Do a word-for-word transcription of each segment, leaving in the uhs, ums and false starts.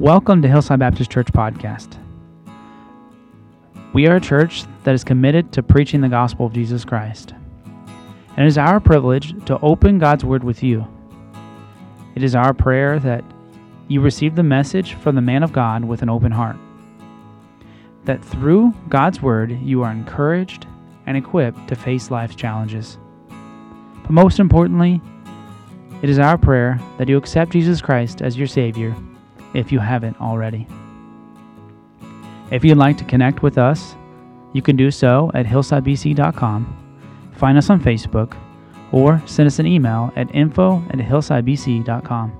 Welcome to Hillside Baptist Church Podcast. We are a church that is committed to preaching the gospel of Jesus Christ. And it is our privilege to open God's Word with you. It is our prayer that you receive the message from the man of God with an open heart. That through God's Word, you are encouraged and equipped to face life's challenges. But most importantly, it is our prayer that you accept Jesus Christ as your Savior if you haven't already. If you'd like to connect with us, you can do so at hillside b c dot com, find us on Facebook, or send us an email at info at hillside b c dot com.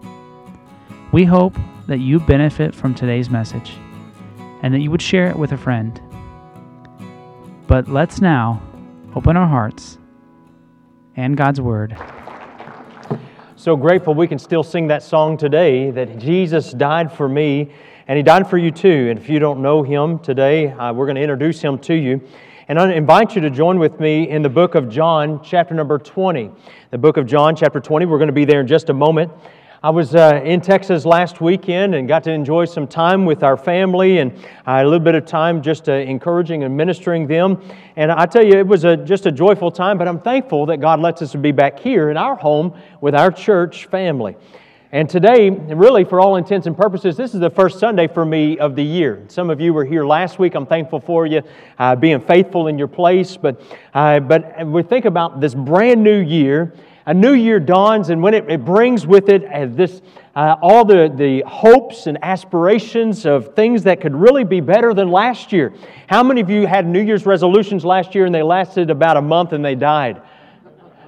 We hope that you benefit from today's message and that you would share it with a friend. But let's now open our hearts and God's Word. So grateful we can still sing that song today, that Jesus died for me, and He died for you too. And if you don't know Him today, uh, we're going to introduce Him to you. And I invite you to join with me in the book of John, chapter number twenty. The book of John, chapter twenty, we're going to be there in just a moment. I was uh, in Texas last weekend and got to enjoy some time with our family and uh, a little bit of time just uh, encouraging and ministering them. And I tell you, it was a, just a joyful time, but I'm thankful that God lets us be back here in our home with our church family. And today, really for all intents and purposes, this is the first Sunday for me of the year. Some of you were here last week. I'm thankful for you uh, being faithful in your place. But, uh, but we think about this brand new year. A new year dawns, and when it, it brings with it uh, this uh, all the, the hopes and aspirations of things that could really be better than last year. How many of you had New Year's resolutions last year and they lasted about a month and they died?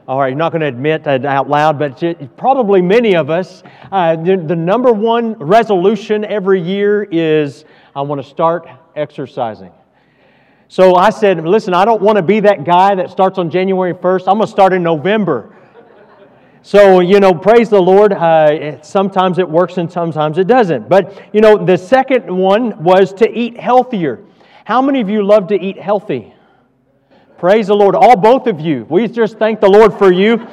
All right, you're not going to admit that out loud, but probably many of us, uh, the, the number one resolution every year is, I want to start exercising. So I said, listen, I don't want to be that guy that starts on January first. I'm going to start in November. So, you know, praise the Lord, uh, sometimes it works and sometimes it doesn't. But, you know, the second one was to eat healthier. How many of you love to eat healthy? Praise the Lord, all both of you. We just thank the Lord for you.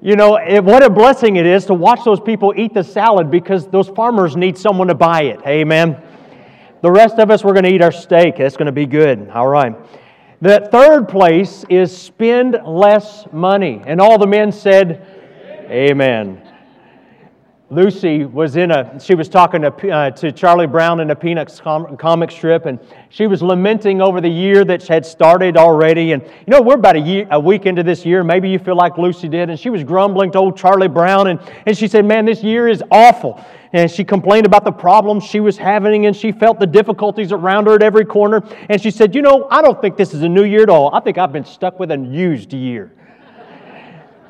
You know, it, what a blessing it is to watch those people eat the salad because those farmers need someone to buy it. Amen. The rest of us, we're going to eat our steak. That's going to be good. All right. The third place is spend less money. And all the men said, amen. Amen. Lucy was in a, she was talking to, uh, to Charlie Brown in a Peanuts com- comic strip, and she was lamenting over the year that had started already. And, you know, we're about a, year, a week into this year. Maybe you feel like Lucy did. And she was grumbling to old Charlie Brown, and, and she said, man, this year is awful. And she complained about the problems she was having, and she felt the difficulties around her at every corner. And she said, you know, I don't think this is a new year at all. I think I've been stuck with a used year.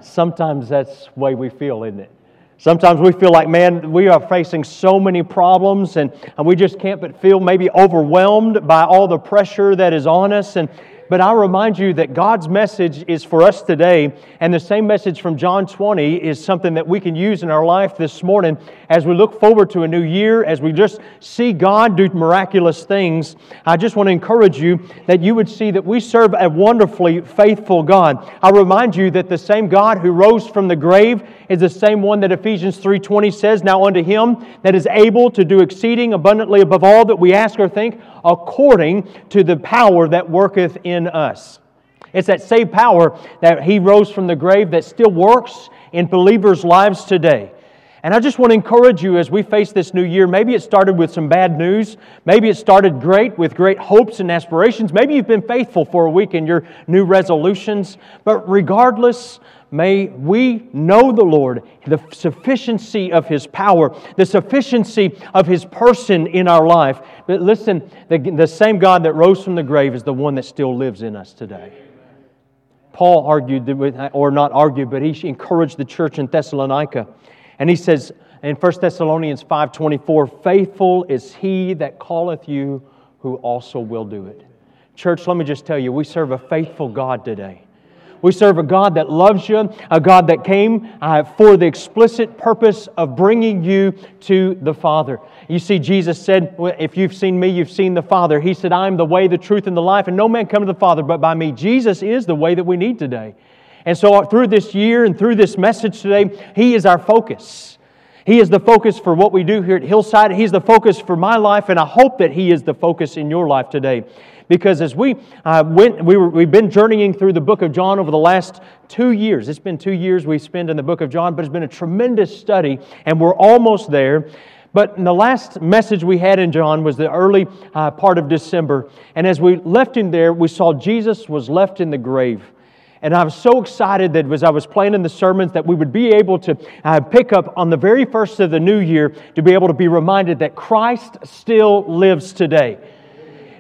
Sometimes that's the way we feel, isn't it? Sometimes we feel like, man, we are facing so many problems, and, and we just can't but feel maybe overwhelmed by all the pressure that is on us. And But I remind you that God's message is for us today, and the same message from John twenty is something that we can use in our life this morning as we look forward to a new year, as we just see God do miraculous things. I just want to encourage you that you would see that we serve a wonderfully faithful God. I remind you that the same God who rose from the grave is the same one that Ephesians three twenty says, now unto Him that is able to do exceeding abundantly above all that we ask or think, according to the power that worketh in us. It's that same power that He rose from the grave that still works in believers' lives today. And I just want to encourage you as we face this new year. Maybe it started with some bad news. Maybe it started great with great hopes and aspirations. Maybe you've been faithful for a week in your new resolutions. But regardless, may we know the Lord, the sufficiency of His power, the sufficiency of His person in our life. But listen, the, the same God that rose from the grave is the one that still lives in us today. Paul argued, or not argued, but he encouraged the church in Thessalonica. And he says in First Thessalonians five twenty-four, faithful is He that calleth you, who also will do it. Church, let me just tell you, we serve a faithful God today. We serve a God that loves you, a God that came uh, for the explicit purpose of bringing you to the Father. You see, Jesus said, if you've seen Me, you've seen the Father. He said, I am the way, the truth, and the life, and no man come to the Father but by Me. Jesus is the way that we need today. And so through this year and through this message today, He is our focus. He is the focus for what we do here at Hillside. He's the focus for my life, and I hope that He is the focus in your life today. Because as we uh, went, we were, we've been journeying through the book of John over the last two years. It's been two years we've spent in the book of John, but it's been a tremendous study, and we're almost there. But in the last message we had in John was the early uh, part of December, and as we left him there, we saw Jesus was left in the grave. And I was so excited that as I was planning the sermons that we would be able to uh, pick up on the very first of the new year to be able to be reminded that Christ still lives today.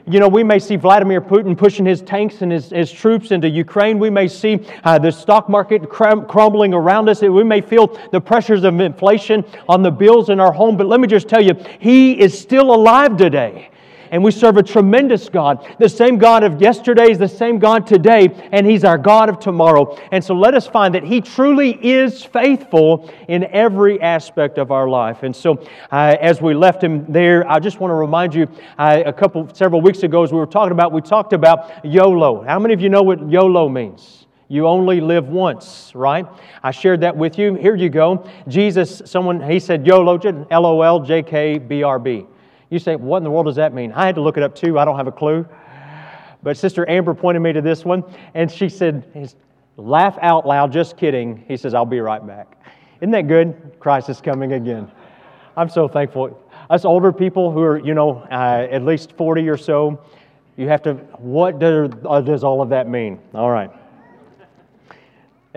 You know, we may see Vladimir Putin pushing his tanks and his, his troops into Ukraine. We may see uh, the stock market crum- crumbling around us. We may feel the pressures of inflation on the bills in our home. But let me just tell you, He is still alive today. And we serve a tremendous God. The same God of yesterday is the same God today, and He's our God of tomorrow. And so let us find that He truly is faithful in every aspect of our life. And so uh, as we left Him there, I just want to remind you, uh, a couple, several weeks ago as we were talking about, we talked about YOLO. How many of you know what YOLO means? You only live once, right? I shared that with you. Here you go. Jesus, someone, He said YOLO, LOL, J K, B R B. You say, what in the world does that mean? I had to look it up too. I don't have a clue. But Sister Amber pointed me to this one, and she said, laugh out loud, just kidding. He says, I'll be right back. Isn't that good? Christ is coming again. I'm so thankful. Us older people who are, you know, uh, at least forty or so, you have to, what do, uh, does all of that mean? All right.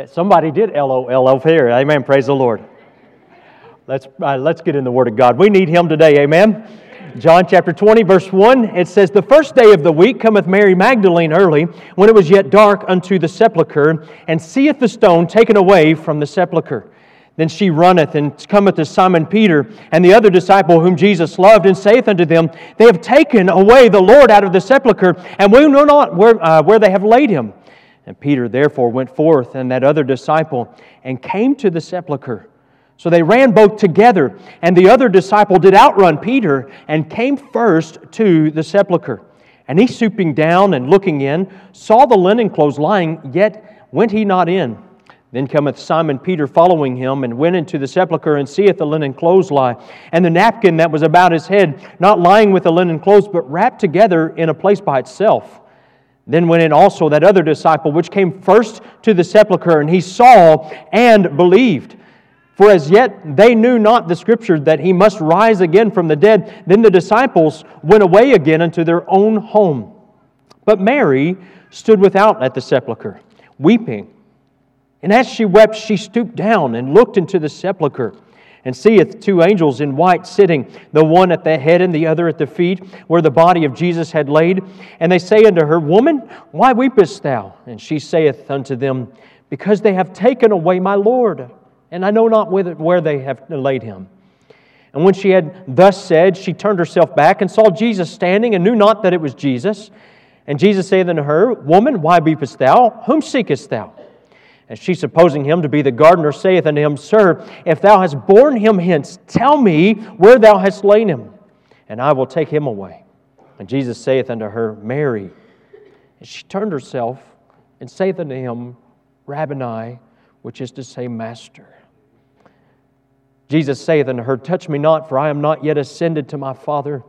Somebody did LOL over here. Amen. Praise the Lord. Let's, uh, let's get in the Word of God. We need Him today. Amen. John chapter twenty, verse one, it says, the first day of the week cometh Mary Magdalene early, when it was yet dark, unto the sepulchre, and seeth the stone taken away from the sepulchre. Then she runneth, and cometh to Simon Peter, and the other disciple whom Jesus loved, and saith unto them, they have taken away the Lord out of the sepulchre, and we know not where, uh, where they have laid Him. And Peter therefore went forth, and that other disciple, and came to the sepulchre. So they ran both together, and the other disciple did outrun Peter, and came first to the sepulchre. And he, stooping down and looking in, saw the linen clothes lying, yet went he not in. Then cometh Simon Peter following him, and went into the sepulchre, and seeth the linen clothes lie, and the napkin that was about his head, not lying with the linen clothes, but wrapped together in a place by itself. Then went in also that other disciple, which came first to the sepulchre, and he saw and believed. For as yet they knew not the Scripture, that He must rise again from the dead. Then the disciples went away again unto their own home. But Mary stood without at the sepulchre, weeping. And as she wept, she stooped down and looked into the sepulchre, and seeth two angels in white sitting, the one at the head and the other at the feet, where the body of Jesus had laid. And they say unto her, Woman, why weepest thou? And she saith unto them, Because they have taken away my Lord, and I know not where they have laid Him. And when she had thus said, she turned herself back, and saw Jesus standing, and knew not that it was Jesus. And Jesus saith unto her, Woman, why weepest thou? Whom seekest thou? And she, supposing Him to be the gardener, saith unto Him, Sir, if thou hast borne Him hence, tell me where thou hast laid Him, and I will take Him away. And Jesus saith unto her, Mary. And she turned herself, and saith unto Him, Rabboni, which is to say, Master. Jesus saith unto her, Touch me not, for I am not yet ascended to my Father.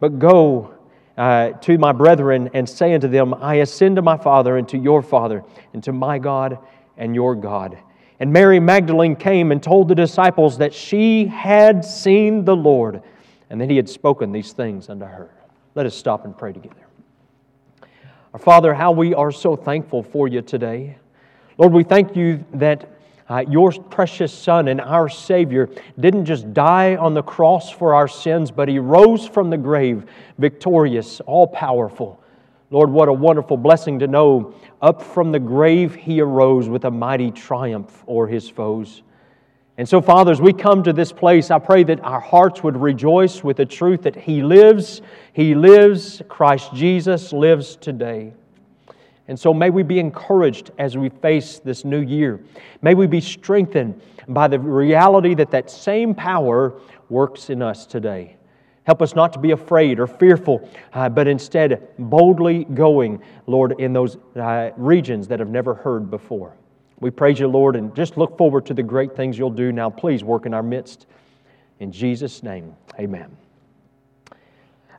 But go uh, to my brethren, and say unto them, I ascend to my Father, and to your Father, and to my God, and your God. And Mary Magdalene came and told the disciples that she had seen the Lord, and that He had spoken these things unto her. Let us stop and pray together. Our Father, how we are so thankful for You today. Lord, we thank You that Uh, your precious Son and our Savior didn't just die on the cross for our sins, but He rose from the grave, victorious, all-powerful. Lord, what a wonderful blessing to know. Up from the grave He arose with a mighty triumph o'er His foes. And so, Father, as we come to this place, I pray that our hearts would rejoice with the truth that He lives, He lives, Christ Jesus lives today. And so may we be encouraged as we face this new year. May we be strengthened by the reality that that same power works in us today. Help us not to be afraid or fearful, uh, but instead boldly going, Lord, in those uh, regions that have never heard before. We praise you, Lord, and just look forward to the great things you'll do. Now, please work in our midst. In Jesus' name, amen.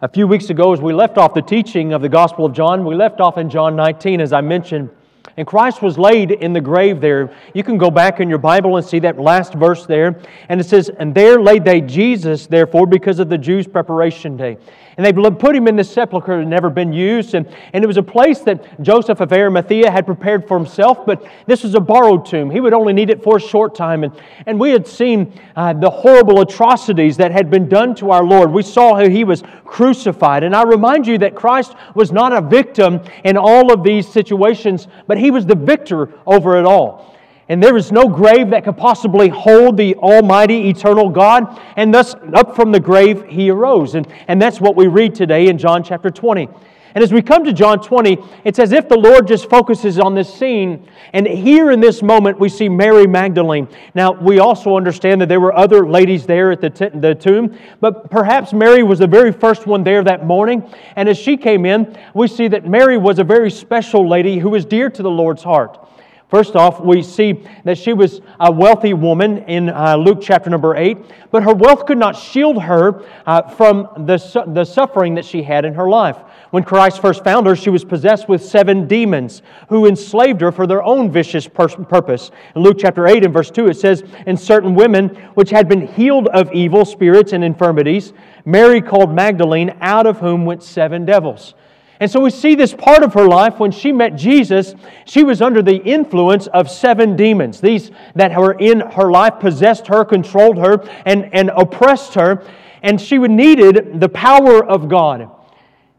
A few weeks ago, as we left off the teaching of the Gospel of John, we left off in John nineteen, as I mentioned, and Christ was laid in the grave there. You can go back in your Bible and see that last verse there. And it says, "And there laid they Jesus, therefore, because of the Jews' preparation day. And they put him in this sepulchre that had never been used. And, and it was a place that Joseph of Arimathea had prepared for himself, but this was a borrowed tomb. He would only need it for a short time. And, and we had seen uh, the horrible atrocities that had been done to our Lord. We saw how he was crucified. And I remind you that Christ was not a victim in all of these situations, but he was the victor over it all. And there is no grave that could possibly hold the almighty, eternal God. And thus, up from the grave, He arose. And, and that's what we read today in John chapter twenty. And as we come to John twenty, it's as if the Lord just focuses on this scene. And here in this moment, we see Mary Magdalene. Now, we also understand that there were other ladies there at the, t- the tomb, but perhaps Mary was the very first one there that morning. And as she came in, we see that Mary was a very special lady who was dear to the Lord's heart. First off, we see that she was a wealthy woman in uh, Luke chapter number eight, but her wealth could not shield her uh, from the, su- the suffering that she had in her life. When Christ first found her, she was possessed with seven demons who enslaved her for their own vicious pur- purpose. In Luke chapter eight and verse two, it says, "And certain women which had been healed of evil spirits and infirmities, Mary called Magdalene, out of whom went seven devils." And so we see this part of her life when she met Jesus, she was under the influence of seven demons. These that were in her life possessed her, controlled her, and, and oppressed her. And she needed the power of God.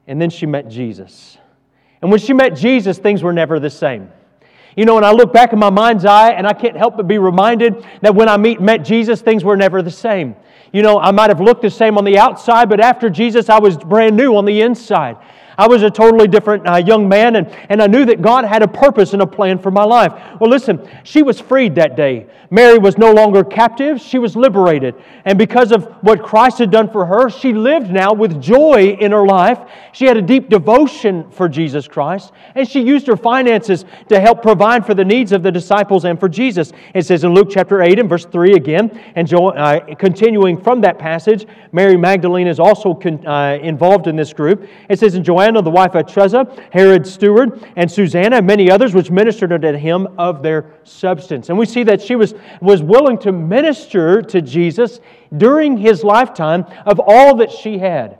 And then she met Jesus. And when she met Jesus, things were never the same. You know, and I look back in my mind's eye, and I can't help but be reminded that when I meet, met Jesus, things were never the same. You know, I might have looked the same on the outside, but after Jesus, I was brand new on the inside. I was a totally different uh, young man, and, and I knew that God had a purpose and a plan for my life. Well, listen, she was freed that day. Mary was no longer captive. She was liberated. And because of what Christ had done for her, she lived now with joy in her life. She had a deep devotion for Jesus Christ, and she used her finances to help provide for the needs of the disciples and for Jesus. It says in Luke chapter eight and verse three again, and jo- uh, continuing from that passage, Mary Magdalene is also con- uh, involved in this group. It says in Joanna, the wife of Chuza, Herod's steward, and Susanna, and many others which ministered unto him of their substance. And we see that she was, was willing to minister to Jesus during his lifetime of all that she had.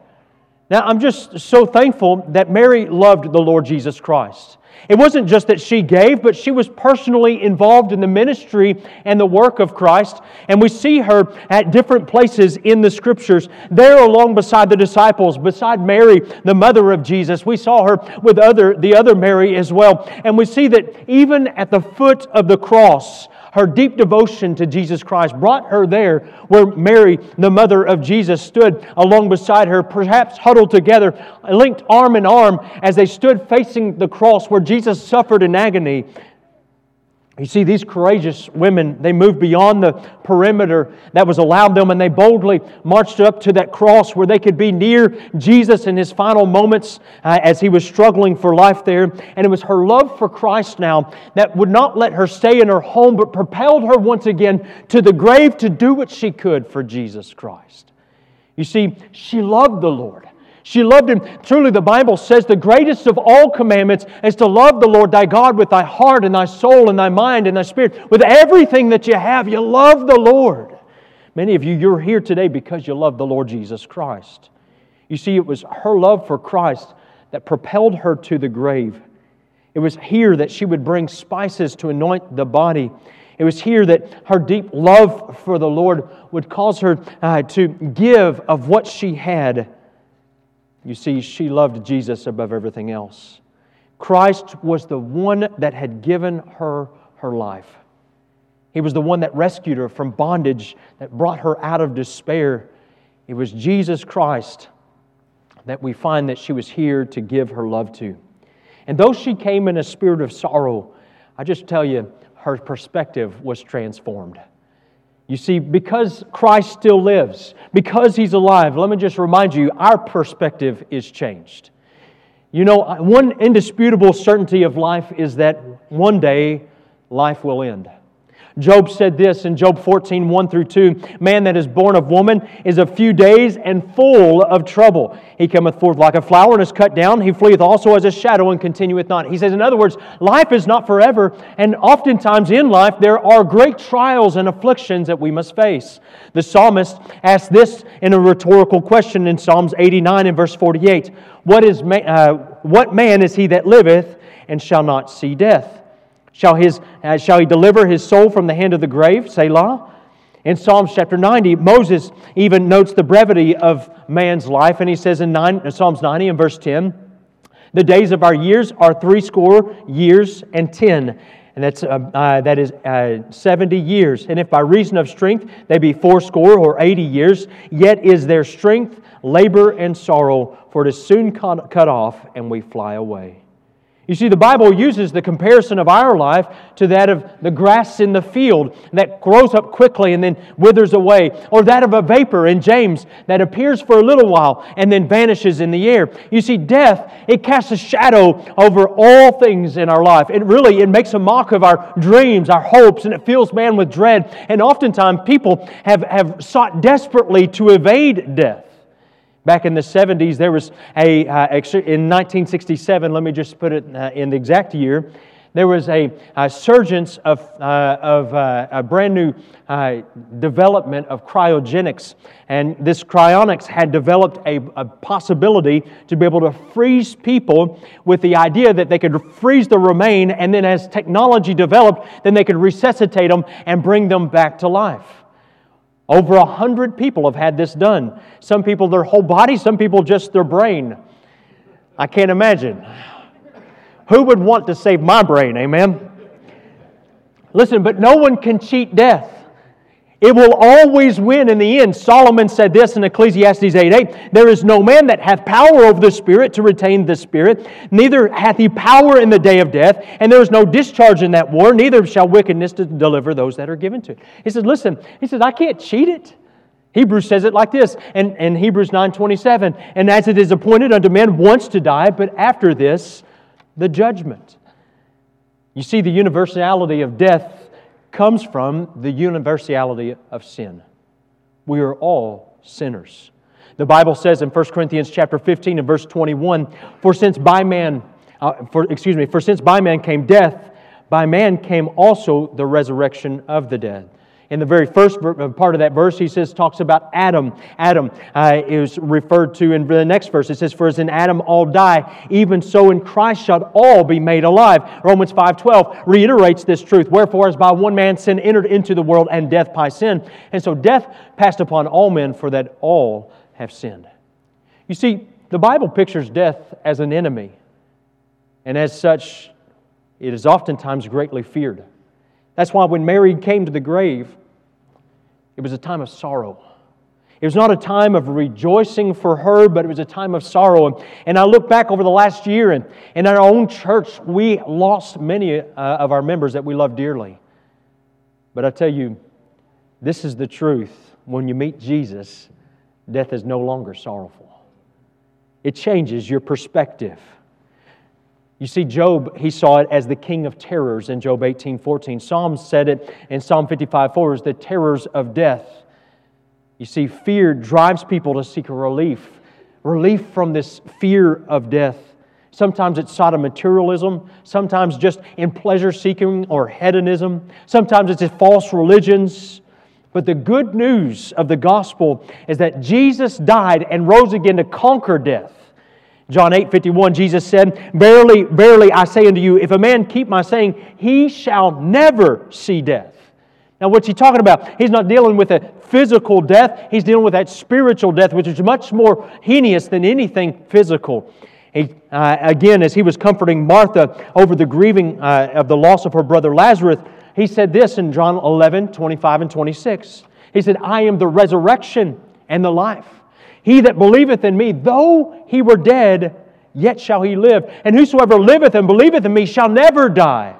Now, I'm just so thankful that Mary loved the Lord Jesus Christ. It wasn't just that she gave, but she was personally involved in the ministry and the work of Christ. And we see her at different places in the Scriptures, there along beside the disciples, beside Mary, the mother of Jesus. We saw her with other the other Mary as well. And we see that even at the foot of the cross, her deep devotion to Jesus Christ brought her there where Mary, the mother of Jesus, stood along beside her, perhaps huddled together, linked arm in arm as they stood facing the cross where Jesus suffered in agony. You see, these courageous women, they moved beyond the perimeter that was allowed them, and they boldly marched up to that cross where they could be near Jesus in His final moments uh, as He was struggling for life there. And it was her love for Christ now that would not let her stay in her home, but propelled her once again to the grave to do what she could for Jesus Christ. You see, she loved the Lord. She loved Him. Truly, the Bible says the greatest of all commandments is to love the Lord thy God with thy heart and thy soul and thy mind and thy spirit. With everything that you have, you love the Lord. Many of you, you're here today because you love the Lord Jesus Christ. You see, it was her love for Christ that propelled her to the grave. It was here that she would bring spices to anoint the body. It was here that her deep love for the Lord would cause her uh, to give of what she had. You see, she loved Jesus above everything else. Christ was the one that had given her her life. He was the one that rescued her from bondage, that brought her out of despair. It was Jesus Christ that we find that she was here to give her love to. And though she came in a spirit of sorrow, I just tell you, her perspective was transformed. You see, because Christ still lives, because He's alive, let me just remind you, our perspective is changed. You know, one indisputable certainty of life is that one day life will end. Job said this in Job fourteen, one through two, "Man that is born of woman is of few days and full of trouble. He cometh forth like a flower and is cut down. He fleeth also as a shadow and continueth not." He says, in other words, life is not forever, and oftentimes in life there are great trials and afflictions that we must face. The psalmist asked this in a rhetorical question in Psalms eighty-nine and verse forty-eight, "What is man, uh, what man is he that liveth and shall not see death? Shall his uh, shall he deliver his soul from the hand of the grave?" Selah. In Psalms chapter ninety, Moses even notes the brevity of man's life, and he says in Psalms ninety and verse ten, "The days of our years are threescore years and ten, and that's uh, uh, that is uh, seventy years. And if by reason of strength they be fourscore or eighty years, yet is their strength labor and sorrow, for it is soon cut off, and we fly away." You see, the Bible uses the comparison of our life to that of the grass in the field that grows up quickly and then withers away, or that of a vapor in James that appears for a little while and then vanishes in the air. You see, death, it casts a shadow over all things in our life. It really, it makes a mock of our dreams, our hopes, and it fills man with dread. And oftentimes people have, have sought desperately to evade death. Back in the seventies, there was a, uh, in nineteen sixty-seven, let me just put it uh, in the exact year, there was a, a surgence of, uh, of uh, a brand new uh, development of cryogenics. And this cryonics had developed a, a possibility to be able to freeze people with the idea that they could freeze the remain, and then as technology developed, then they could resuscitate them and bring them back to life. Over a hundred people have had this done. Some people their whole body, some people just their brain. I can't imagine. Who would want to save my brain, amen? Listen, but no one can cheat death. It will always win in the end. Solomon said this in Ecclesiastes eight eight, "There is no man that hath power over the Spirit to retain the Spirit, neither hath he power in the day of death, and there is no discharge in that war, neither shall wickedness to deliver those that are given to it." He said, listen, he says, I can't cheat it. Hebrews says it like this in, in Hebrews nine twenty-seven, "And as it is appointed unto men once to die, but after this, the judgment." You see, the universality of death comes from the universality of sin. We are all sinners. The Bible says in First Corinthians chapter fifteen and verse twenty-one, "For since by man, uh, for excuse me, for since by man came death, by man came also the resurrection of the dead." In the very first part of that verse, he says, talks about Adam. Adam uh, is referred to in the next verse. It says, "For as in Adam all die, even so in Christ shall all be made alive." Romans five twelve reiterates this truth. "Wherefore, as by one man sin entered into the world, and death by sin. And so death passed upon all men, for that all have sinned." You see, the Bible pictures death as an enemy. And as such, it is oftentimes greatly feared. That's why when Mary came to the grave, it was a time of sorrow. It was not a time of rejoicing for her, but it was a time of sorrow. And I look back over the last year, and in our own church, we lost many uh, of our members that we love dearly. But I tell you, this is the truth. When you meet Jesus, death is no longer sorrowful. It changes your perspective. You see, Job, he saw it as the king of terrors in Job eighteen fourteen. Psalms said it in Psalm fifty-five four, is the terrors of death. You see, fear drives people to seek a relief, relief from this fear of death. Sometimes it's sought in materialism, sometimes just in pleasure-seeking or hedonism, sometimes it's in false religions. But the good news of the gospel is that Jesus died and rose again to conquer death. John eight fifty-one, Jesus said, "Verily, verily, I say unto you, if a man keep my saying, he shall never see death." Now, what's he talking about? He's not dealing with a physical death. He's dealing with that spiritual death, which is much more heinous than anything physical. He, uh, again, as he was comforting Martha over the grieving uh, of the loss of her brother Lazarus, he said this in John eleven twenty-five and twenty-six. He said, "I am the resurrection and the life. He that believeth in me, though he were dead, yet shall he live. And whosoever liveth and believeth in me shall never die."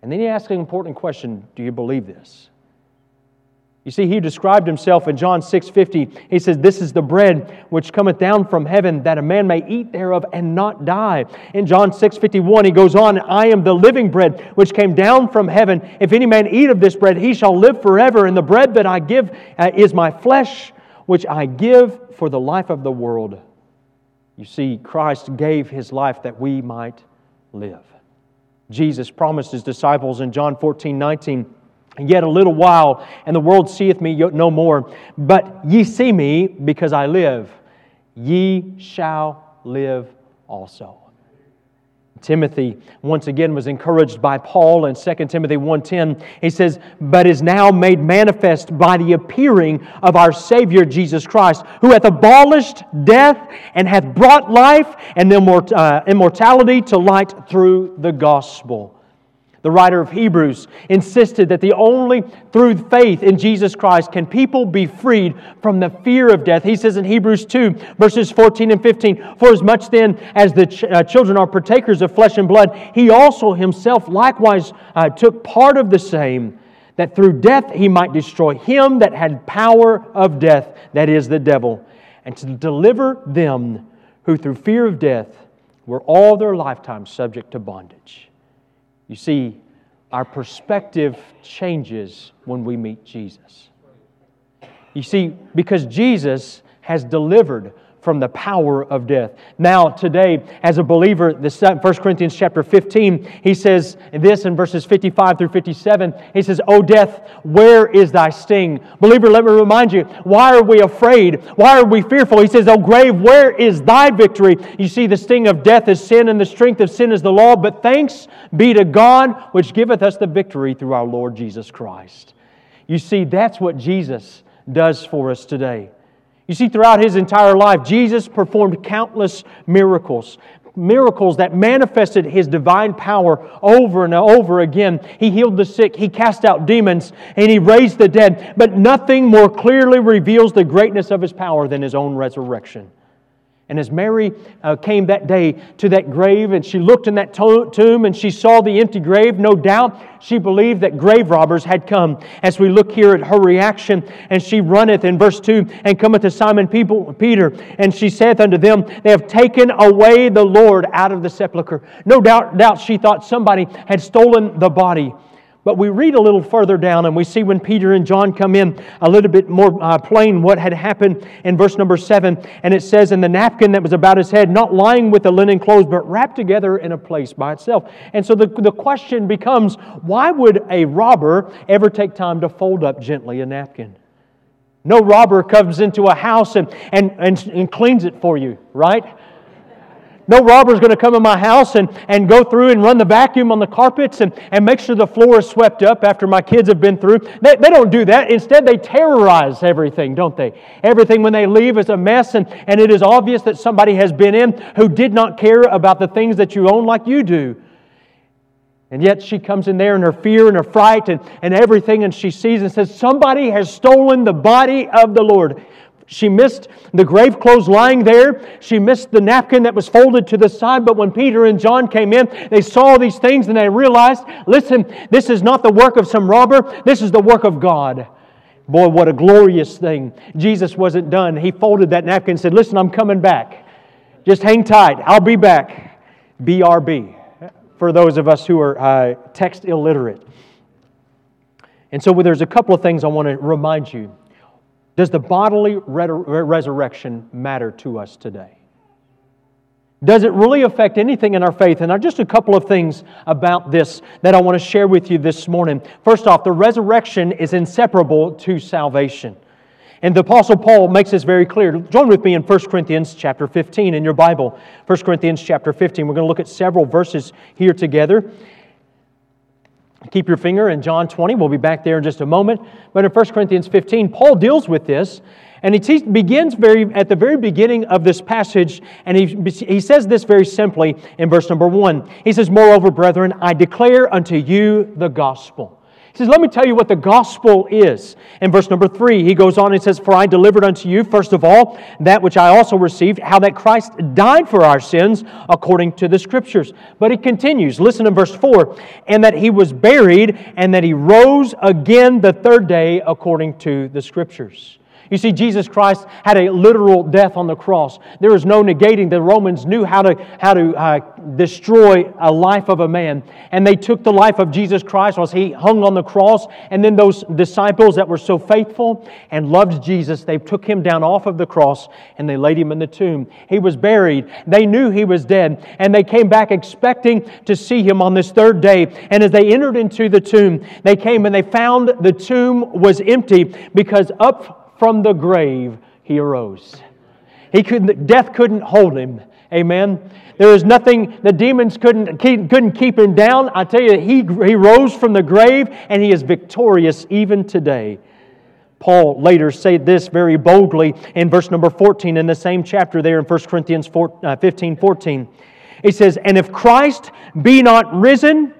And then he asks an important question, do you believe this? You see, he described himself in John six fifty. He says, "This is the bread which cometh down from heaven, that a man may eat thereof and not die." In John six fifty-one, he goes on, "I am the living bread which came down from heaven. If any man eat of this bread, he shall live forever. And the bread that I give uh, is my flesh, which I give for the life of the world." You see, Christ gave His life that we might live. Jesus promised His disciples in John fourteen nineteen, "Yet a little while, and the world seeth me no more. But ye see me, because I live. Ye shall live also." Timothy, once again, was encouraged by Paul in Second Timothy one ten. He says, "But is now made manifest by the appearing of our Savior Jesus Christ, who hath abolished death, and hath brought life and immort- uh, immortality to light through the gospel." The writer of Hebrews insisted that the only through faith in Jesus Christ can people be freed from the fear of death. He says in Hebrews two, verses fourteen and fifteen, "For as much then as the ch- uh, children are partakers of flesh and blood, He also Himself likewise uh, took part of the same, that through death He might destroy him that had power of death, that is, the devil, and to deliver them who through fear of death were all their lifetime subject to bondage." You see, our perspective changes when we meet Jesus. You see, because Jesus has delivered from the power of death. Now, today, as a believer, First Corinthians chapter fifteen, he says this in verses fifty-five through fifty-seven. He says, "O death, where is thy sting?" Believer, let me remind you, why are we afraid? Why are we fearful? He says, "O grave, where is thy victory?" You see, the sting of death is sin, and the strength of sin is the law. But thanks be to God, which giveth us the victory through our Lord Jesus Christ. You see, that's what Jesus does for us today. You see, throughout His entire life, Jesus performed countless miracles. Miracles that manifested His divine power over and over again. He healed the sick, He cast out demons, and He raised the dead. But nothing more clearly reveals the greatness of His power than His own resurrection. And as Mary uh, came that day to that grave, and she looked in that to- tomb and she saw the empty grave, no doubt she believed that grave robbers had come. As we look here at her reaction, "And she runneth," in verse two, "and cometh to Simon Peter, and she saith unto them, They have taken away the Lord out of the sepulchre." No doubt, doubt she thought somebody had stolen the body. But we read a little further down and we see when Peter and John come in a little bit more uh, plain what had happened in verse number seven. And it says, "And the napkin that was about his head, not lying with the linen clothes, but wrapped together in a place by itself." And so the, the question becomes, why would a robber ever take time to fold up gently a napkin? No robber comes into a house and, and, and, and cleans it for you, right? No robber's going to come in my house and, and go through and run the vacuum on the carpets and, and make sure the floor is swept up after my kids have been through. They, they don't do that. Instead, they terrorize everything, don't they? Everything when they leave is a mess, and, and it is obvious that somebody has been in who did not care about the things that you own like you do. And yet she comes in there in her fear and her fright and, and everything, and she sees and says, "Somebody has stolen the body of the Lord." She missed the grave clothes lying there. She missed the napkin that was folded to the side. But when Peter and John came in, they saw these things and they realized, listen, this is not the work of some robber. This is the work of God. Boy, what a glorious thing. Jesus wasn't done. He folded that napkin and said, "Listen, I'm coming back. Just hang tight. I'll be back." B R B for those of us who are uh, text illiterate. And so well, there's a couple of things I want to remind you. Does the bodily resurrection matter to us today? Does it really affect anything in our faith? And there are just a couple of things about this that I want to share with you this morning. First off, the resurrection is inseparable to salvation. And the Apostle Paul makes this very clear. Join with me in First Corinthians chapter fifteen in your Bible. First Corinthians chapter fifteen. We're going to look at several verses here together. Keep your finger in John twenty. We'll be back there in just a moment. But in First Corinthians fifteen, Paul deals with this, and he te- begins very at the very beginning of this passage, and he, he says this very simply in verse number one. He says, "Moreover, brethren, I declare unto you the gospel." He says, let me tell you what the gospel is. In verse number three, he goes on and says, for I delivered unto you, first of all, that which I also received, how that Christ died for our sins according to the Scriptures. But he continues, listen in verse four, and that he was buried, and that he rose again the third day according to the Scriptures. You see, Jesus Christ had a literal death on the cross. There is no negating. The Romans knew how to, how to uh, destroy a life of a man. And they took the life of Jesus Christ as He hung on the cross. And then those disciples that were so faithful and loved Jesus, they took Him down off of the cross and they laid Him in the tomb. He was buried. They knew He was dead. And they came back expecting to see Him on this third day. And as they entered into the tomb, they came and they found the tomb was empty because up from the grave, He arose. He couldn't, death couldn't hold Him. Amen. There is nothing, the demons couldn't keep, couldn't keep Him down. I tell you, he, he rose from the grave and He is victorious even today. Paul later said this very boldly in verse number fourteen in the same chapter there in First Corinthians fifteen fourteen. He says, and if Christ be not risen,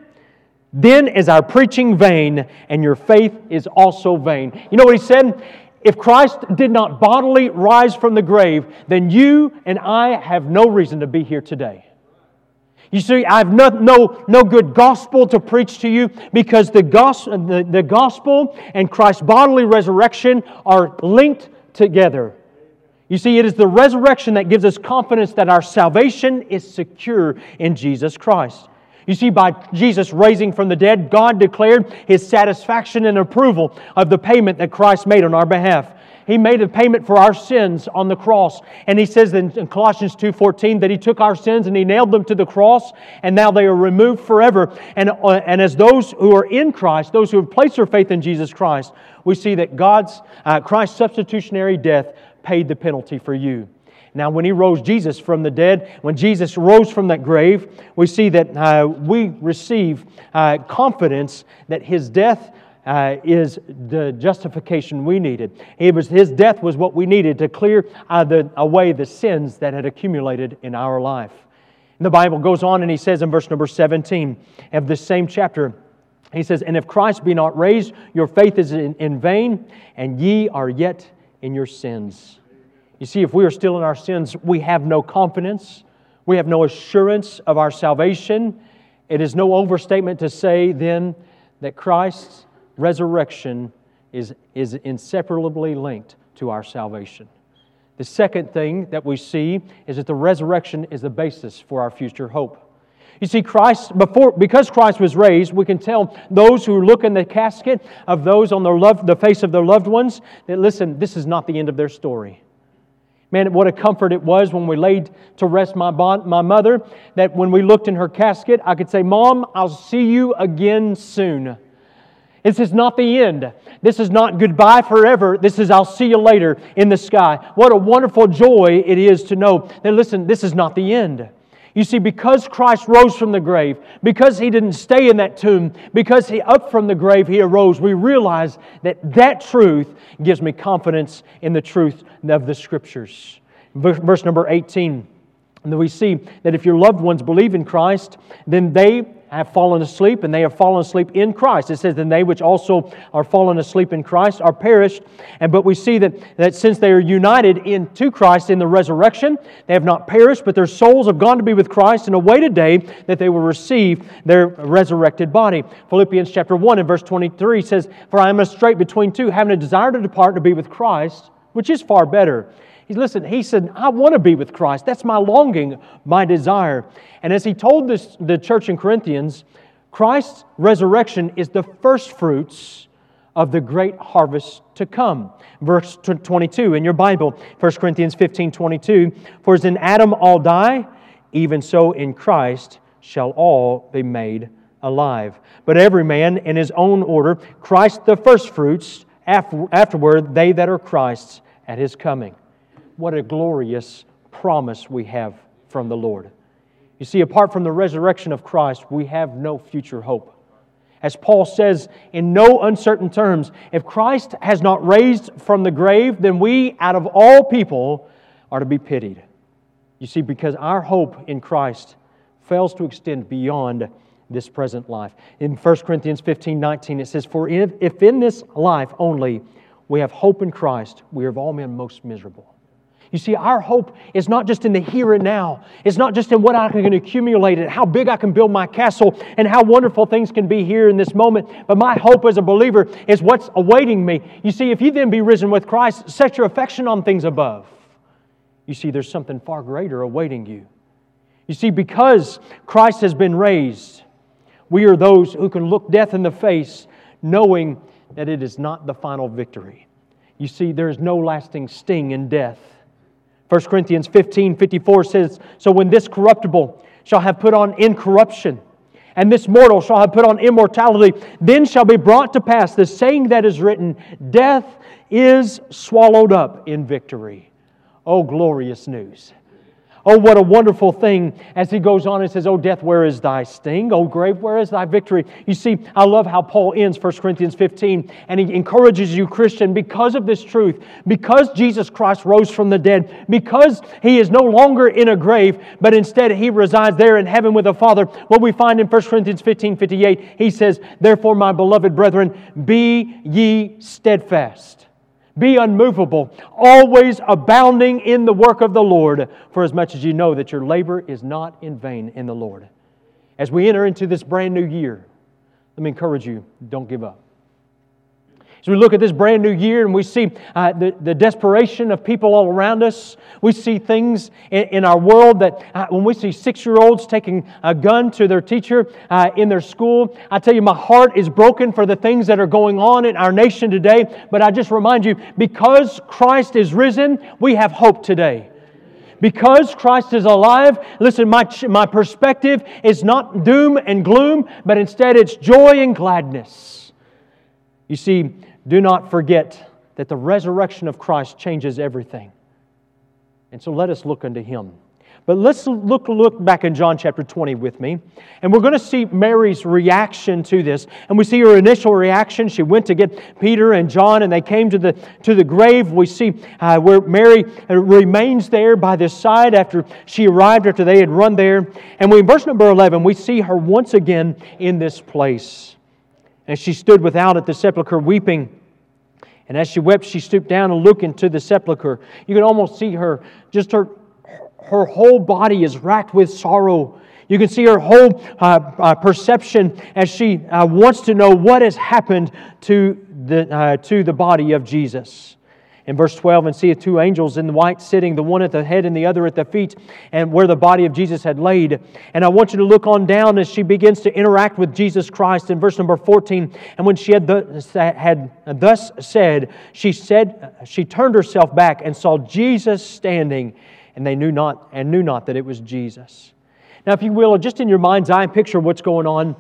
then is our preaching vain, and your faith is also vain. You know what he said? If Christ did not bodily rise from the grave, then you and I have no reason to be here today. You see, I have no, no, no good gospel to preach to you because the gospel, the, the gospel and Christ's bodily resurrection are linked together. You see, it is the resurrection that gives us confidence that our salvation is secure in Jesus Christ. You see, by Jesus raising from the dead, God declared His satisfaction and approval of the payment that Christ made on our behalf. He made a payment for our sins on the cross. And He says in Colossians two fourteen that He took our sins and He nailed them to the cross, and now they are removed forever. And, uh, and as those who are in Christ, those who have placed their faith in Jesus Christ, we see that God's uh, Christ's substitutionary death paid the penalty for you. Now, when He rose Jesus from the dead, when Jesus rose from that grave, we see that uh, we receive uh, confidence that His death uh, is the justification we needed. It was His death was what we needed to clear uh, the, away the sins that had accumulated in our life. And the Bible goes on and He says in verse number seventeen of this same chapter, He says, and if Christ be not raised, your faith is in, in vain, and ye are yet in your sins. You see, if we are still in our sins, we have no confidence. We have no assurance of our salvation. It is no overstatement to say, then, that Christ's resurrection is, is inseparably linked to our salvation. The second thing that we see is that the resurrection is the basis for our future hope. You see, Christ before because Christ was raised, we can tell those who look in the casket of those on their love, the face of their loved ones that, listen, this is not the end of their story. Man, what a comfort it was when we laid to rest my bond, my mother, that when we looked in her casket, I could say, Mom, I'll see you again soon. This is not the end. This is not goodbye forever. This is I'll see you later in the sky. What a wonderful joy it is to know that, listen, this is not the end. You see, because Christ rose from the grave, because He didn't stay in that tomb, because He up from the grave, He arose, we realize that that truth gives me confidence in the truth of the Scriptures. Verse number eighteen, we see that if your loved ones believe in Christ, then they have fallen asleep, and they have fallen asleep in Christ. It says, then they which also are fallen asleep in Christ are perished. And but we see that, that since they are united in, to Christ in the resurrection, they have not perished, but their souls have gone to be with Christ and await a day that they will receive their resurrected body. Philippians chapter one and verse twenty-three says, for I am astrait between two, having a desire to depart to be with Christ, which is far better. He Listen, he said, I want to be with Christ. That's my longing, my desire. And as he told this, the church in Corinthians, Christ's resurrection is the first fruits of the great harvest to come. Verse twenty-two in your Bible, First Corinthians fifteen twenty-two, for as in Adam all die, even so in Christ shall all be made alive. But every man in his own order, Christ the first fruits, after, afterward they that are Christ's at His coming. What a glorious promise we have from the Lord. You see, apart from the resurrection of Christ, we have no future hope. As Paul says, in no uncertain terms, if Christ has not raised from the grave, then we, out of all people, are to be pitied. You see, because our hope in Christ fails to extend beyond this present life. In First Corinthians fifteen nineteen, it says, "For if, if in this life only we have hope in Christ, we are of all men most miserable." You see, our hope is not just in the here and now. It's not just in what I can accumulate and how big I can build my castle and how wonderful things can be here in this moment. But my hope as a believer is what's awaiting me. You see, if you then be risen with Christ, set your affection on things above. You see, there's something far greater awaiting you. You see, because Christ has been raised, we are those who can look death in the face, knowing that it is not the final victory. You see, there is no lasting sting in death. First Corinthians fifteen fifty-four says, "So when this corruptible shall have put on incorruption, and this mortal shall have put on immortality, then shall be brought to pass the saying that is written, Death is swallowed up in victory." Oh, glorious news. Oh, what a wonderful thing. As he goes on and says, "Oh, death, where is thy sting? Oh, grave, where is thy victory?" You see, I love how Paul ends First Corinthians fifteen, and he encourages you, Christian, because of this truth, because Jesus Christ rose from the dead, because He is no longer in a grave, but instead He resides there in heaven with the Father. What we find in First Corinthians fifteen fifty-eight, he says, "Therefore, my beloved brethren, be ye steadfast. Be unmovable, always abounding in the work of the Lord, for as much as you know that your labor is not in vain in the Lord." As we enter into this brand new year, let me encourage you, don't give up. As we look at this brand new year and we see uh, the, the desperation of people all around us, we see things in, in our world that uh, when we see six-year-olds taking a gun to their teacher uh, in their school, I tell you, my heart is broken for the things that are going on in our nation today. But I just remind you, because Christ is risen, we have hope today. Because Christ is alive, listen, my, my perspective is not doom and gloom, but instead it's joy and gladness. You see, do not forget that the resurrection of Christ changes everything. And so let us look unto Him. But let's look, look back in John chapter twenty with me. And we're going to see Mary's reaction to this. And we see her initial reaction. She went to get Peter and John, and they came to the, to the grave. We see uh, where Mary remains there by this side after she arrived, after they had run there. And we, in verse number eleven, we see her once again in this place. "And she stood without at the sepulchre weeping. And as she wept, she stooped down and looked into the sepulchre." You can almost see her, just her her whole body is racked with sorrow. You can see her whole uh, uh, perception as she uh, wants to know what has happened to the, uh, to the body of Jesus. In verse twelve, "And seeth two angels in white sitting, the one at the head and the other at the feet, and where the body of Jesus had laid." And I want you to look on down as she begins to interact with Jesus Christ. In verse number fourteen, "And when she had, th- had thus said, she said, she turned herself back and saw Jesus standing, and they knew not, and knew not that it was Jesus." Now, if you will, just in your mind's eye, picture what's going on.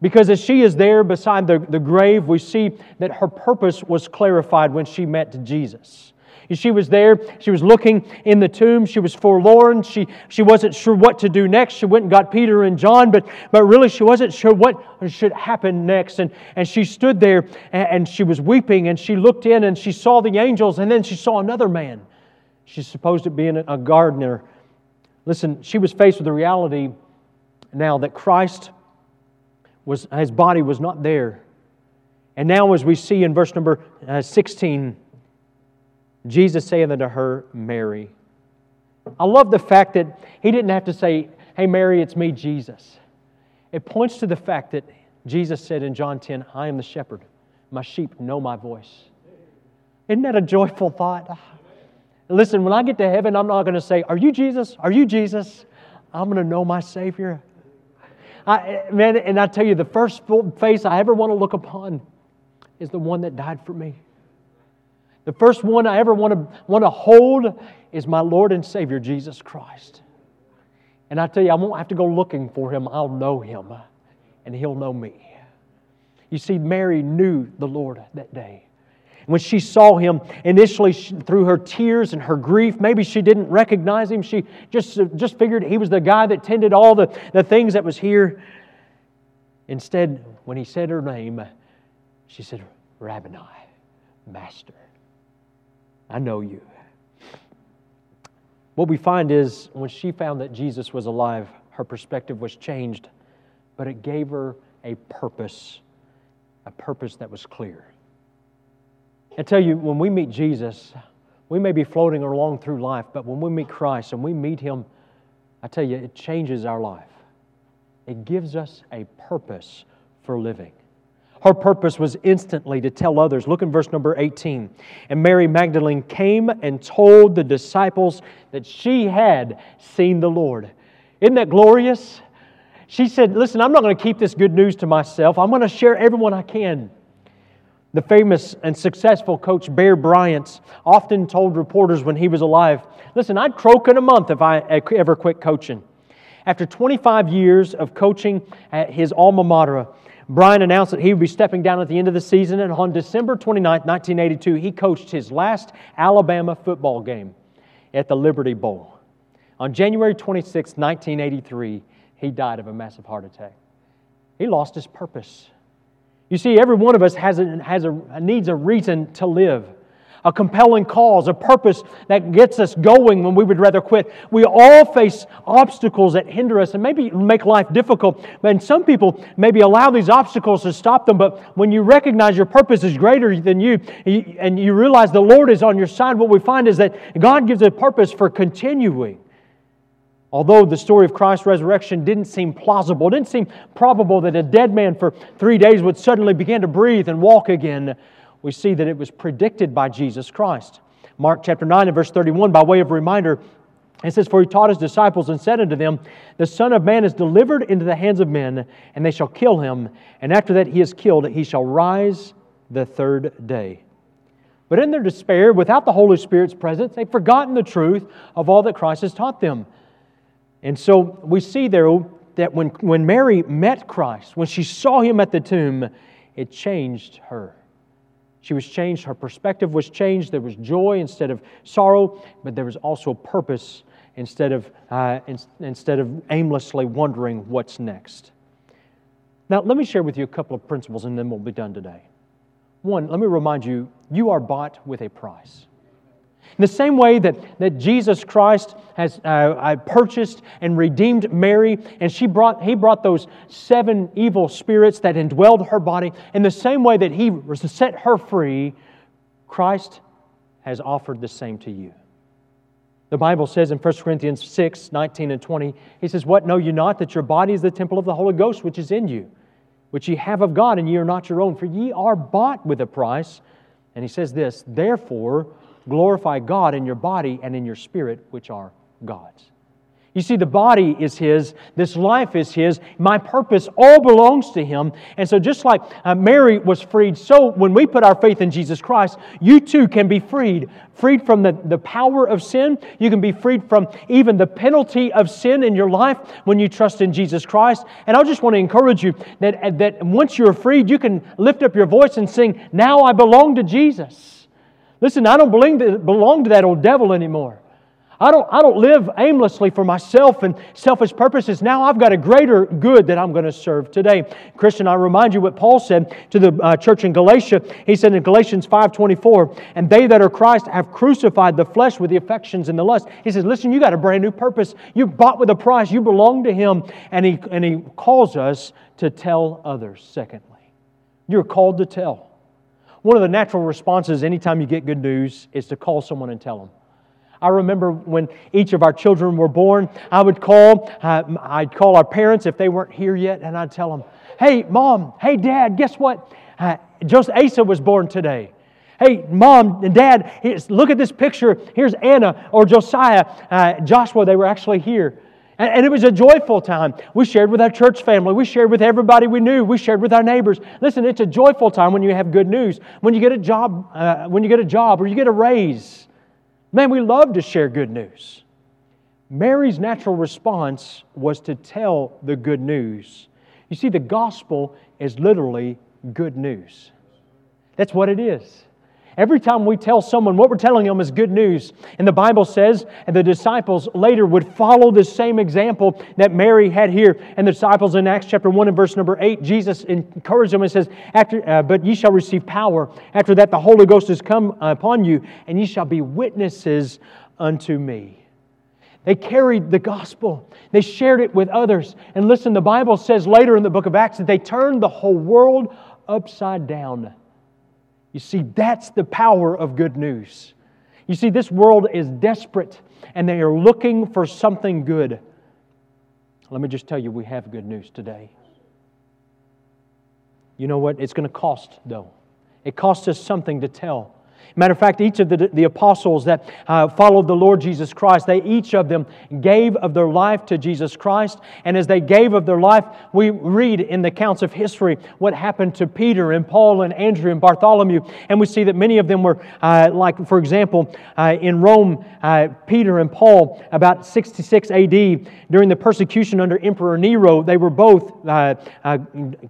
Because as she is there beside the, the grave, we see that her purpose was clarified when she met Jesus. She was there, she was looking in the tomb, she was forlorn, she, she wasn't sure what to do next. She went and got Peter and John, but, but really she wasn't sure what should happen next. And, and she stood there and, and she was weeping, and she looked in and she saw the angels, and then she saw another man. She's supposed to be a gardener. Listen, she was faced with the reality now that Christ was, His body was not there. And now as we see in verse number sixteen, "Jesus saith unto her, Mary." I love the fact that He didn't have to say, "Hey Mary, it's me, Jesus." It points to the fact that Jesus said in John ten, "I am the shepherd. My sheep know my voice." Isn't that a joyful thought? Listen, when I get to heaven, I'm not going to say, "Are you Jesus? Are you Jesus?" I'm going to know my Savior. I, man, and I tell you, the first face I ever want to look upon is the one that died for me. The first one I ever want to want to hold is my Lord and Savior, Jesus Christ. And I tell you, I won't have to go looking for Him. I'll know Him, and He'll know me. You see, Mary knew the Lord that day. When she saw Him, initially through her tears and her grief, maybe she didn't recognize Him. She just, just figured He was the guy that tended all the, the things that was here. Instead, when He said her name, she said, "Rabboni, Master, I know you." What we find is when she found that Jesus was alive, her perspective was changed. but it gave her a purpose, a purpose that was clear. I tell you, when we meet Jesus, we may be floating along through life, but when we meet Christ and we meet Him, I tell you, it changes our life. It gives us a purpose for living. Her purpose was instantly to tell others. Look in verse number eighteen. And Mary Magdalene came and told the disciples that she had seen the Lord. Isn't that glorious? She said, listen, I'm not going to keep this good news to myself. I'm going to share everyone I can. The famous and successful coach Bear Bryant often told reporters when he was alive, listen, I'd croak in a month if I ever quit coaching. After twenty-five years of coaching at his alma mater, Brian announced that he would be stepping down at the end of the season, and on December twenty-ninth, nineteen eighty-two, he coached his last Alabama football game at the Liberty Bowl. On January twenty-sixth, nineteen eighty-three, he died of a massive heart attack. He lost his purpose. You see, every one of us has a, has a, needs a reason to live, a compelling cause, a purpose that gets us going when we would rather quit. We all face obstacles that hinder us and maybe make life difficult. And some people maybe allow these obstacles to stop them, but when you recognize your purpose is greater than you and you realize the Lord is on your side, what we find is that God gives a purpose for continuing. Although the story of Christ's resurrection didn't seem plausible, it didn't seem probable that a dead man for three days would suddenly begin to breathe and walk again, we see that it was predicted by Jesus Christ. Mark chapter nine and verse thirty-one, by way of reminder, it says, "For He taught His disciples and said unto them, The Son of Man is delivered into the hands of men, and they shall kill Him. And after that He is killed, He shall rise the third day." But in their despair, without the Holy Spirit's presence, they've forgotten the truth of all that Christ has taught them. And so we see there that when, when Mary met Christ, when she saw Him at the tomb, it changed her. She was changed. Her perspective was changed. There was joy instead of sorrow, but there was also purpose instead of uh, in, instead of aimlessly wondering what's next. Now, let me share with you a couple of principles, and then we'll be done today. One, let me remind you, you are bought with a price. In the same way that, that Jesus Christ has uh, purchased and redeemed Mary, and she brought He brought those seven evil spirits that indwelled her body, in the same way that He set her free, Christ has offered the same to you. The Bible says in First Corinthians six, nineteen and twenty, He says, "What, know you not that your body is the temple of the Holy Ghost which is in you, which ye have of God, and ye are not your own, for ye are bought with a price." And He says this, "Therefore glorify God in your body and in your spirit, which are God's." You see, the body is His. This life is His. My purpose all belongs to Him. And so just like uh, Mary was freed, so when we put our faith in Jesus Christ, you too can be freed. Freed from the, the power of sin. You can be freed from even the penalty of sin in your life when you trust in Jesus Christ. And I just want to encourage you that, that once you're freed, you can lift up your voice and sing, "Now I belong to Jesus." Listen, I don't belong to that old devil anymore. I don't, I don't live aimlessly for myself and selfish purposes. Now I've got a greater good that I'm going to serve today. Christian, I remind you what Paul said to the uh, church in Galatia. He said in Galatians five twenty-four, "And they that are Christ have crucified the flesh with the affections and the lust." He says, listen, you got a brand new purpose. You're bought with a price. You belong to Him. And he, and he calls us to tell others, secondly. You're called to tell. One of the natural responses anytime you get good news is to call someone and tell them. I remember when each of our children were born, I would call, uh, I'd call our parents if they weren't here yet, and I'd tell them, "Hey, Mom, hey, Dad, guess what? Uh, Joseph Asa was born today. Hey, Mom and Dad, look at this picture. Here's Anna or Josiah, uh, Joshua, they were actually here." And it was a joyful time. We shared with our church family. We shared with everybody we knew. We shared with our neighbors. Listen, it's a joyful time when you have good news. When you get a job, uh, when you get a job or you get a raise. Man, we love to share good news. Mary's natural response was to tell the good news. You see, the gospel is literally good news. That's what it is. Every time we tell someone, what we're telling them is good news. And the Bible says, and the disciples later would follow the same example that Mary had here. And the disciples in Acts chapter one and verse number eight, Jesus encouraged them and says, "After, uh, but ye shall receive power. After that the Holy Ghost is come upon you, and ye shall be witnesses unto me." They carried the gospel. They shared it with others. And listen, the Bible says later in the book of Acts that they turned the whole world upside down. You see, that's the power of good news. You see, this world is desperate, and they are looking for something good. Let me just tell you, we have good news today. You know what? It's going to cost, though. It costs us something to tell. Matter of fact, each of the, the apostles that uh, followed the Lord Jesus Christ, they each of them gave of their life to Jesus Christ. And as they gave of their life, we read in the accounts of history what happened to Peter and Paul and Andrew and Bartholomew. And we see that many of them were, uh, like for example, uh, in Rome, uh, Peter and Paul, about sixty-six A D, during the persecution under Emperor Nero, they were both uh, uh,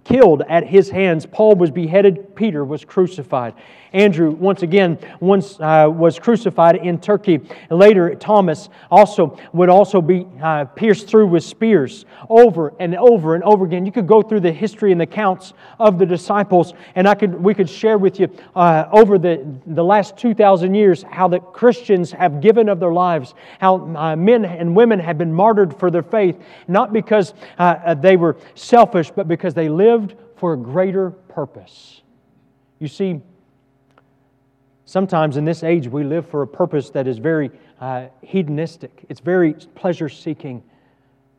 killed at his hands. Paul was beheaded, Peter was crucified. Andrew, once again, once uh, was crucified in Turkey. Later, Thomas also would also be uh, pierced through with spears over and over and over again. You could go through the history and the counts of the disciples, and I could we could share with you uh, over the, the last two thousand years how the Christians have given of their lives, how uh, men and women have been martyred for their faith, not because uh, they were selfish, but because they lived for a greater purpose. You see, sometimes in this age, we live for a purpose that is very uh, hedonistic. It's very pleasure-seeking.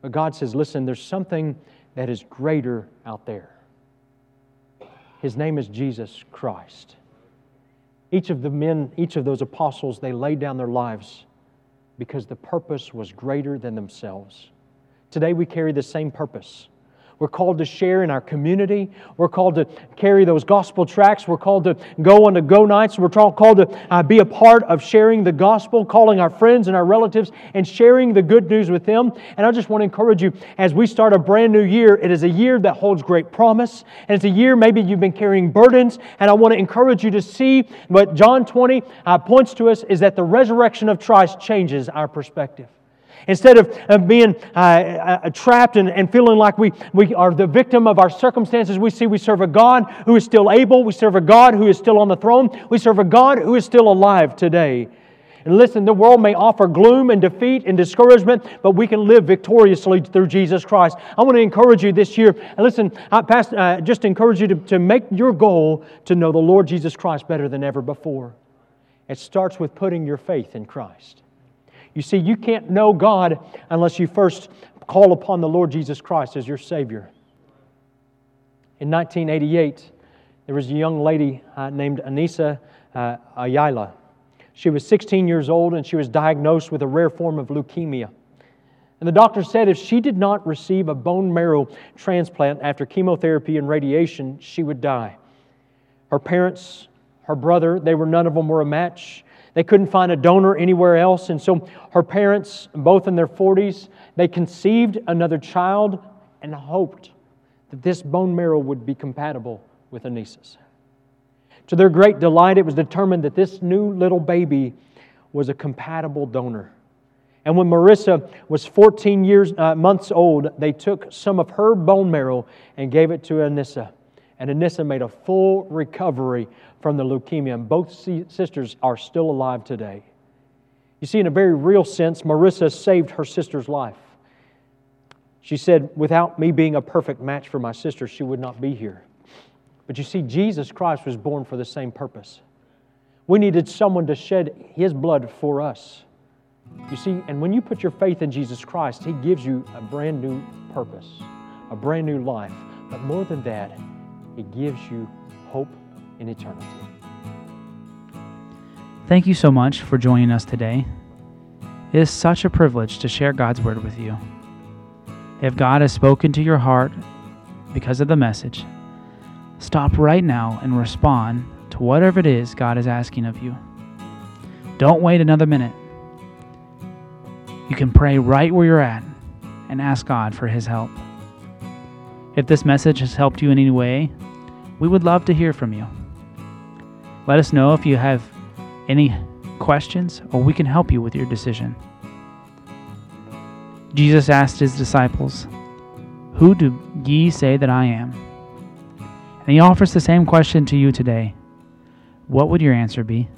But God says, listen, there's something that is greater out there. His name is Jesus Christ. Each of the men, each of those apostles, they laid down their lives because the purpose was greater than themselves. Today, we carry the same purpose. We're called to share in our community. We're called to carry those gospel tracts. We're called to go on to go nights. We're called to uh, be a part of sharing the gospel, calling our friends and our relatives and sharing the good news with them. And I just want to encourage you, as we start a brand new year, it is a year that holds great promise. And it's a year maybe you've been carrying burdens. And I want to encourage you to see what John twenty uh, points to us is that the resurrection of Christ changes our perspective. Instead of, of being uh, uh, trapped and, and feeling like we, we are the victim of our circumstances, we see we serve a God who is still able. We serve a God who is still on the throne. We serve a God who is still alive today. And listen, the world may offer gloom and defeat and discouragement, but we can live victoriously through Jesus Christ. I want to encourage you this year. And listen, I past, uh, just encourage you to, to make your goal to know the Lord Jesus Christ better than ever before. It starts with putting your faith in Christ. You see, you can't know God unless you first call upon the Lord Jesus Christ as your Savior. In nineteen eighty-eight, there was a young lady uh, named Anissa uh, Ayala. She was sixteen years old, and she was diagnosed with a rare form of leukemia. And the doctor said if she did not receive a bone marrow transplant after chemotherapy and radiation, she would die. Her parents, her brother, they were none of them were a match. They couldn't find a donor anywhere else, and so her parents, both in their forties, they conceived another child and hoped that this bone marrow would be compatible with Anissa's. To their great delight, it was determined that this new little baby was a compatible donor. And when Marissa was fourteen years uh, months old, they took some of her bone marrow and gave it to Anissa. And Anissa made a full recovery from the leukemia, and both sisters are still alive today. You see, in a very real sense, Marissa saved her sister's life. She said, without me being a perfect match for my sister, she would not be here. But you see, Jesus Christ was born for the same purpose. We needed someone to shed His blood for us. You see, and when you put your faith in Jesus Christ, He gives you a brand new purpose, a brand new life. But more than that, it gives you hope in eternity. Thank you so much for joining us today. It is such a privilege to share God's Word with you. If God has spoken to your heart because of the message, stop right now and respond to whatever it is God is asking of you. Don't wait another minute. You can pray right where you're at and ask God for His help. If this message has helped you in any way, we would love to hear from you. Let us know if you have any questions or we can help you with your decision. Jesus asked His disciples, "Who do ye say that I am?" And He offers the same question to you today. What would your answer be?